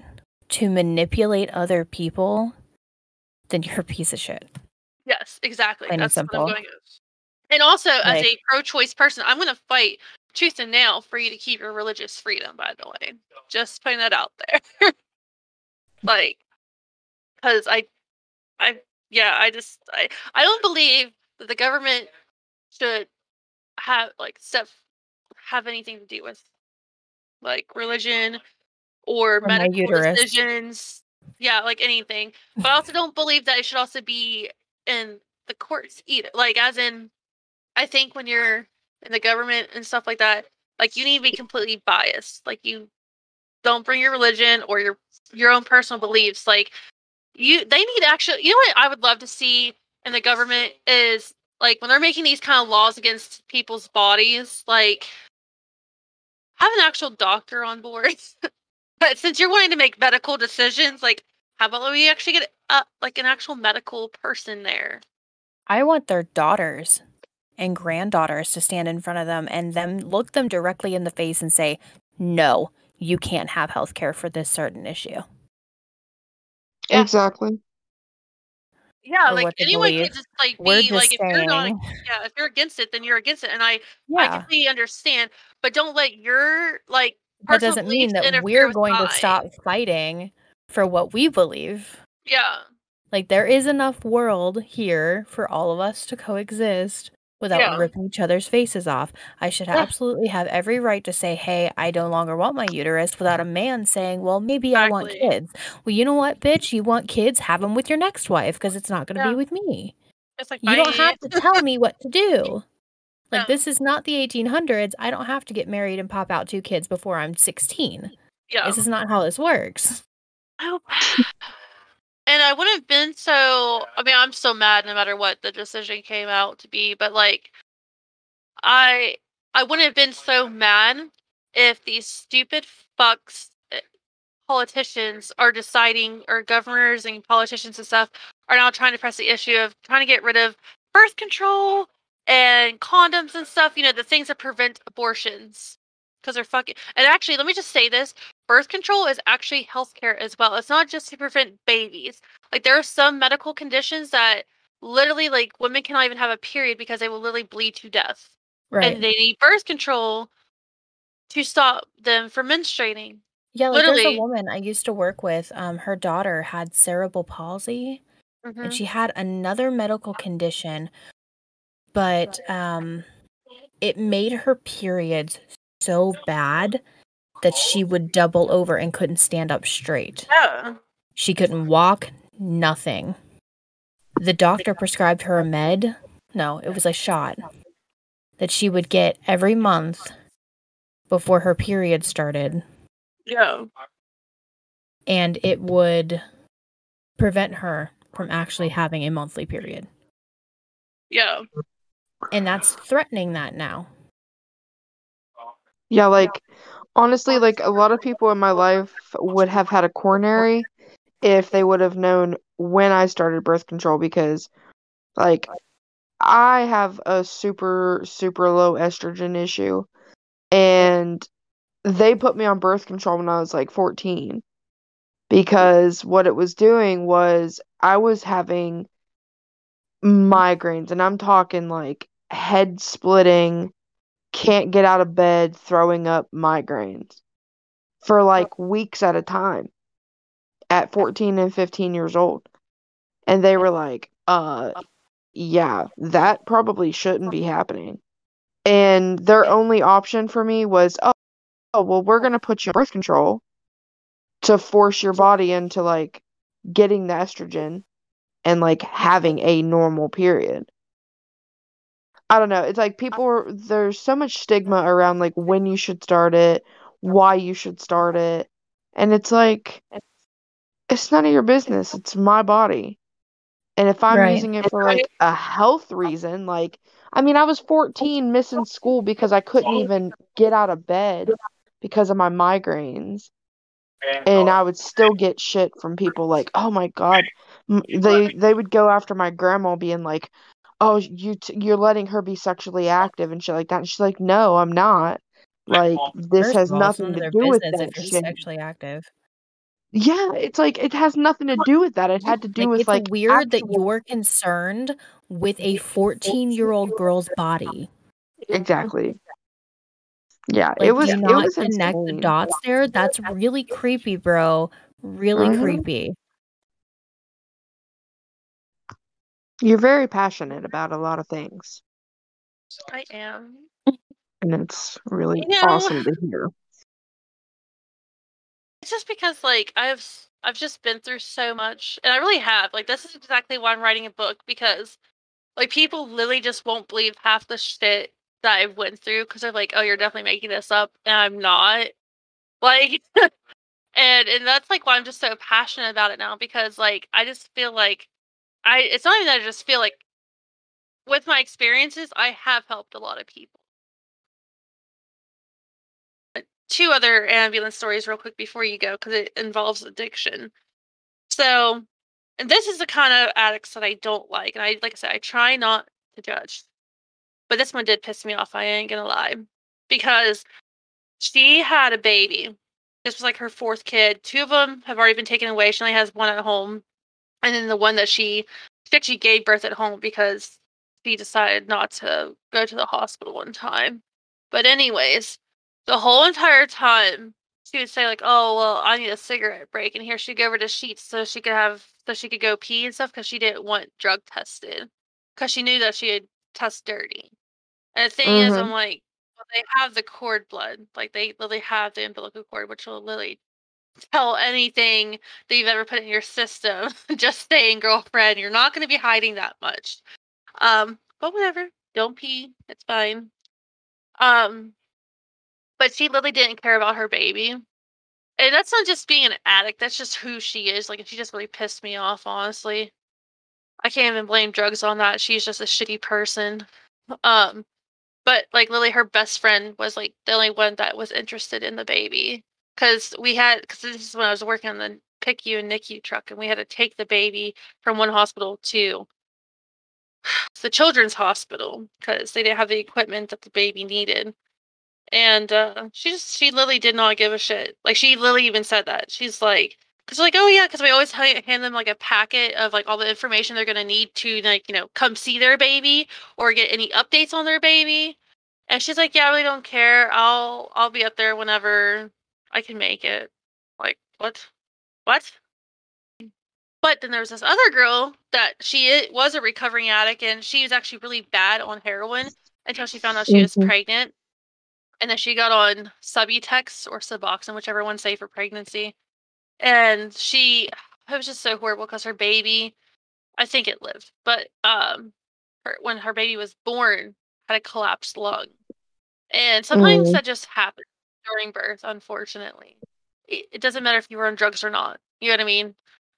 to manipulate other people, then you're a piece of shit. Yes, exactly. Plain That's what I'm going with. And also, like, as a pro-choice person, I'm going to fight tooth and nail for you to keep your religious freedom, by the way. Just putting that out there. Like, because I, I, yeah, I just, I, I don't believe that the government should have, like, stuff, have anything to do with, like, religion or, or medical decisions. Yeah, like, anything. But I also don't believe that it should also be in the courts either. Like, as in, I think when you're in the government and stuff like that, like, you need to be completely biased. Like, you don't bring your religion or your your own personal beliefs. Like, you, they need to actually, you know what I would love to see in the government is, like, when they're making these kind of laws against people's bodies, like, have an actual doctor on board. But since you're wanting to make medical decisions, like, how about we actually get uh, like an actual medical person there? I want their daughters and granddaughters to stand in front of them and them look them directly in the face and say, no, you can't have health care for this certain issue. Yeah. Exactly. Yeah, like, anyone could just, like, be, like, if you're not, yeah, if you're against it, then you're against it. And I, yeah. I completely understand. But don't let your, like, that doesn't mean that we're going to stop fighting for what we believe. Yeah. Like, there is enough world here for all of us to coexist without yeah. ripping each other's faces off. I should yeah. absolutely have every right to say, hey, I no longer want my uterus, without a man saying, well, maybe exactly. I want kids. Well, you know what, bitch? You want kids? Have them with your next wife, because it's not going to yeah. be with me. It's like, you bye. don't have to tell me what to do. Like, yeah. this is not the eighteen hundreds. I don't have to get married and pop out two kids before I'm sixteen. Yeah. This is not how this works. Oh. And I wouldn't have been so, I mean, I'm still mad no matter what the decision came out to be, but, like, I I wouldn't have been so mad if these stupid fucks politicians are deciding, or governors and politicians and stuff are now trying to press the issue of trying to get rid of birth control and condoms and stuff, you know, the things that prevent abortions. Because they're fucking, and actually, let me just say this, birth control is actually healthcare as well. It's not just to prevent babies. Like, there are some medical conditions that literally, like, women cannot even have a period because they will literally bleed to death. Right. And they need birth control to stop them from menstruating. Yeah, like, literally. There's a woman I used to work with, um, her daughter had cerebral palsy, mm-hmm. and she had another medical condition, but um, it made her periods so bad that she would double over and couldn't stand up straight. Yeah. She couldn't walk, nothing. The doctor prescribed her a med. No, it was a shot that she would get every month before her period started. Yeah. And it would prevent her from actually having a monthly period. Yeah. And that's threatening that now. Yeah, like, honestly, like, a lot of people in my life would have had a coronary if they would have known when I started birth control, because, like, I have a super, super low estrogen issue, and they put me on birth control when I was, like, fourteen, because what it was doing was I was having migraines, and I'm talking, like, head-splitting, can't get out of bed, throwing up migraines for, like, weeks at a time at fourteen and fifteen years old. And they were like, uh, yeah, that probably shouldn't be happening. And their only option for me was, oh, oh well, we're going to put you on birth control to force your body into, like, getting the estrogen and, like, having a normal period. I don't know. It's like people are, there's so much stigma around, like, when you should start it, why you should start it, And it's like, it's none of your business. It's my body. And if I'm right. using it for like a health reason, like, I mean, I was fourteen missing school because I couldn't even get out of bed because of my migraines. And I would still get shit from people like, oh my God. They they would go after my grandma being like, oh, you t- you're letting her be sexually active and shit like that. And she's like, no, I'm not. Like, this First has all, nothing to do with that shit. Sexually active. Yeah, it's like, it has nothing to do with that. It had to do like, with, it's like... It's weird actual... that you're concerned with a fourteen-year-old girl's body. Exactly. Yeah, like, it was... It was connect insane. The dots there. That's really creepy, bro. Really mm-hmm. creepy. You're very passionate about a lot of things. I am. And it's really you know, awesome to hear. It's just because, like, I've I've just been through so much, and I really have. Like, this is exactly why I'm writing a book, because, like, people literally just won't believe half the shit that I went through, because they're like, oh, you're definitely making this up, and I'm not. Like, and, and that's, like, why I'm just so passionate about it now, because, like, I just feel like, I it's not even that I just feel like, with my experiences, I have helped a lot of people. Two other ambulance stories real quick before you go, because it involves addiction. So, and this is the kind of addicts that I don't like. And I, like I said, I try not to judge. But this one did piss me off. I ain't going to lie. Because she had a baby. This was like her fourth kid. Two of them have already been taken away. She only has one at home. And then the one that she, she actually gave birth at home because she decided not to go to the hospital one time. But anyways... The whole entire time, she would say, like, oh, well, I need a cigarette break. And here she'd go over to Sheets so she could have, so she could go pee and stuff, because she didn't want drug tested. Because she knew that she had test dirty. And the thing mm-hmm. is, I'm like, well, they have the cord blood. Like, they literally have the umbilical cord, which will literally tell anything that you've ever put in your system. Just saying, girlfriend, you're not going to be hiding that much. Um, but whatever. Don't pee. It's fine. Um... But she literally didn't care about her baby. And that's not just being an addict. That's just who she is. Like, she just really pissed me off, honestly. I can't even blame drugs on that. She's just a shitty person. Um, but, like, literally her best friend was, like, the only one that was interested in the baby. Because we had... Because this is when I was working on the P I C U and N I C U truck. And we had to take the baby from one hospital to the children's hospital. Because they didn't have the equipment that the baby needed. And uh, she just, she literally did not give a shit. Like, she literally even said that. She's like, because like, oh yeah, because we always hand them like a packet of like all the information they're going to need to like, you know, come see their baby or get any updates on their baby. And she's like, yeah, I really don't care. I'll, I'll be up there whenever I can make it. Like, what? What? But then there was this other girl that she was a recovering addict, and she was actually really bad on heroin until she found out she was mm-hmm. pregnant. And then she got on Subutex or Suboxone, whichever one's safe for pregnancy. And she, it was just so horrible because her baby, I think it lived, but um, her, when her baby was born, had a collapsed lung. And sometimes mm. that just happens during birth, unfortunately. It, it doesn't matter if you were on drugs or not. You know what I mean?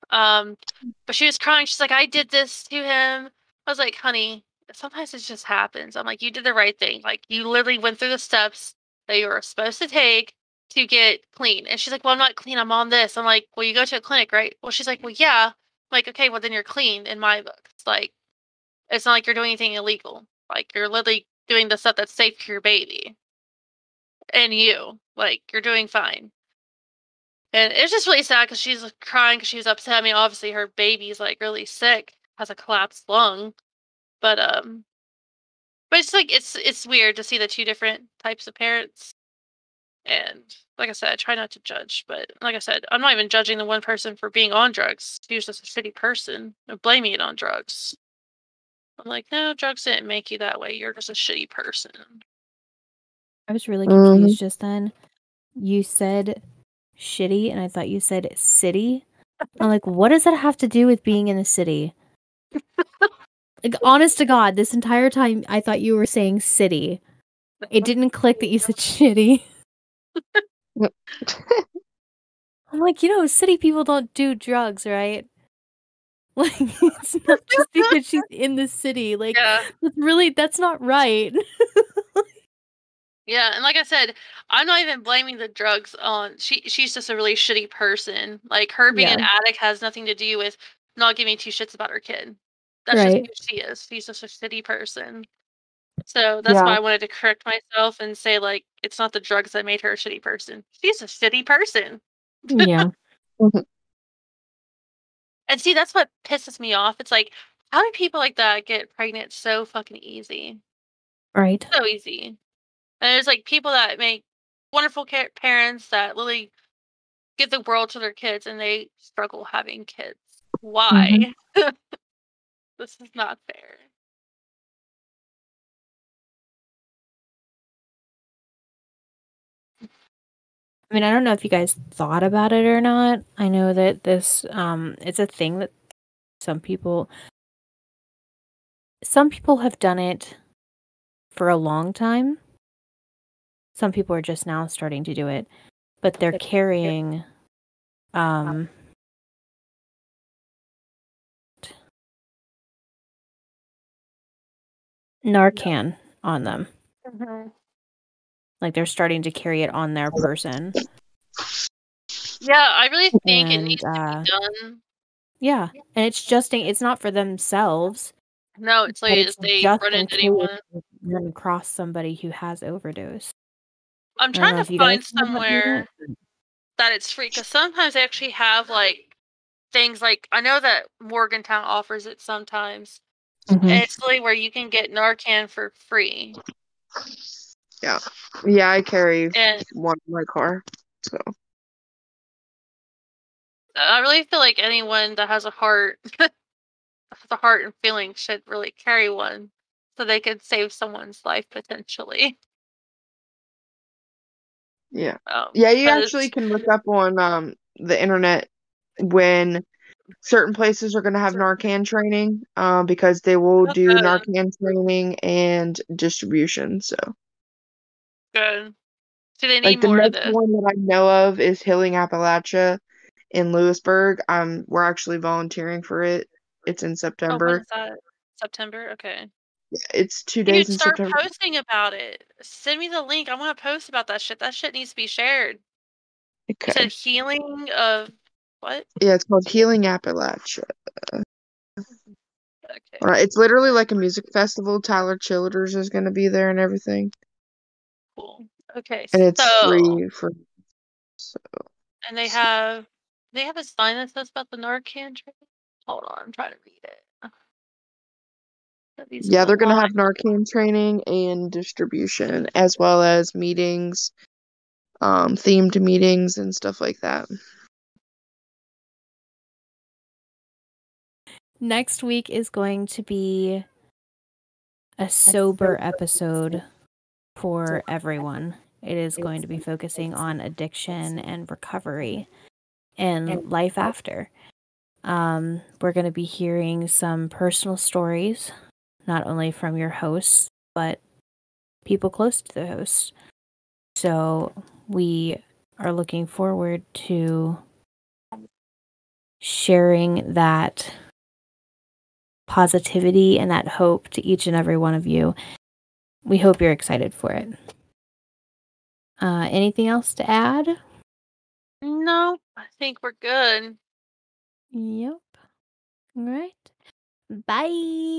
Um, but she was crying. She's like, I did this to him. I was like, honey. Sometimes it just happens. I'm like, you did the right thing. Like, you literally went through the steps that you were supposed to take to get clean. And she's like, well, I'm not clean. I'm on this. I'm like, well, you go to a clinic, right? Well, she's like, well, yeah. I'm like, okay, well, then you're clean in my book. It's like, it's not like you're doing anything illegal. Like, you're literally doing the stuff that's safe for your baby. And you. Like, you're doing fine. And it's just really sad because she's crying because she was upset. I mean, obviously, her baby's, like, really sick. Has a collapsed lung. But um, but it's like it's it's weird to see the two different types of parents, and like I said, I try not to judge. But like I said, I'm not even judging the one person for being on drugs. She was just a shitty person and blaming it on drugs. I'm like, no, drugs didn't make you that way. You're just a shitty person. I was really confused mm-hmm. just then. You said shitty, and I thought you said city. I'm like, what does that have to do with being in a city? Like, honest to God, this entire time I thought you were saying city. It didn't click that you said shitty. I'm like, you know, city people don't do drugs, right? Like, it's not just because she's in the city. Like, yeah. really, that's not right. Yeah, and like I said, I'm not even blaming the drugs on. She she's just a really shitty person. Like, her being yeah. an addict has nothing to do with not giving two shits about her kid. That's right. Just who she is. She's just a shitty person. So that's yeah. why I wanted to correct myself and say, like, it's not the drugs that made her a shitty person. She's a shitty person. Yeah. Mm-hmm. And see, that's what pisses me off. It's like, how do people like that get pregnant so fucking easy? Right. So easy. And there's, like, people that make wonderful parents that literally give the world to their kids, and they struggle having kids. Why? Mm-hmm. This is not fair. I mean, I don't know if you guys thought about it or not. I know that this, um, it's a thing that some people, some people have done it for a long time. Some people are just now starting to do it, but they're carrying, um, Narcan on them. Mm-hmm. Like, they're starting to carry it on their person. Yeah, I really think and, it needs uh, to be done. Yeah, and it's just, it's not for themselves. No, it's like it's they just run into anyone. Run across somebody who has overdose. I'm trying to find somewhere that it's free, because sometimes they actually have, like, things like, I know that Morgantown offers it sometimes. Mm-hmm. And it's really where you can get Narcan for free. Yeah. Yeah, I carry and one in my car. So I really feel like anyone that has a heart has a heart and feeling should really carry one, so they could save someone's life potentially. Yeah. Um, yeah, you actually can look up on um the internet when certain places are going to have Narcan training, um, because they will do Narcan training and distribution, so. Good. So they need like, the more next of this. One that I know of is Healing Appalachia in Lewisburg. Um, we're actually volunteering for it. It's in September. Oh, when is that? September? Okay. It's two days Dude, in September. Dude, start posting about it. Send me the link. I want to post about that shit. That shit needs to be shared. Okay. It said Healing of what? Yeah, it's called Healing Appalachia. Okay. All right, it's literally like a music festival. Tyler Childers is going to be there and everything. Cool. Okay. And it's so, free for. So. And they have they have a sign that says about the Narcan. Training? Hold on, I'm trying to read it. Yeah, they're going to have Narcan training and distribution, as well as meetings, um, themed meetings and stuff like that. Next week is going to be a sober episode for everyone. It is going to be focusing on addiction and recovery and life after. Um, we're going to be hearing some personal stories, not only from your hosts, but people close to the host. So we are looking forward to sharing that positivity and that hope to each and every one of you. We hope you're excited for it. Uh, anything else to add? No, I think we're good. Yep. All right. Bye.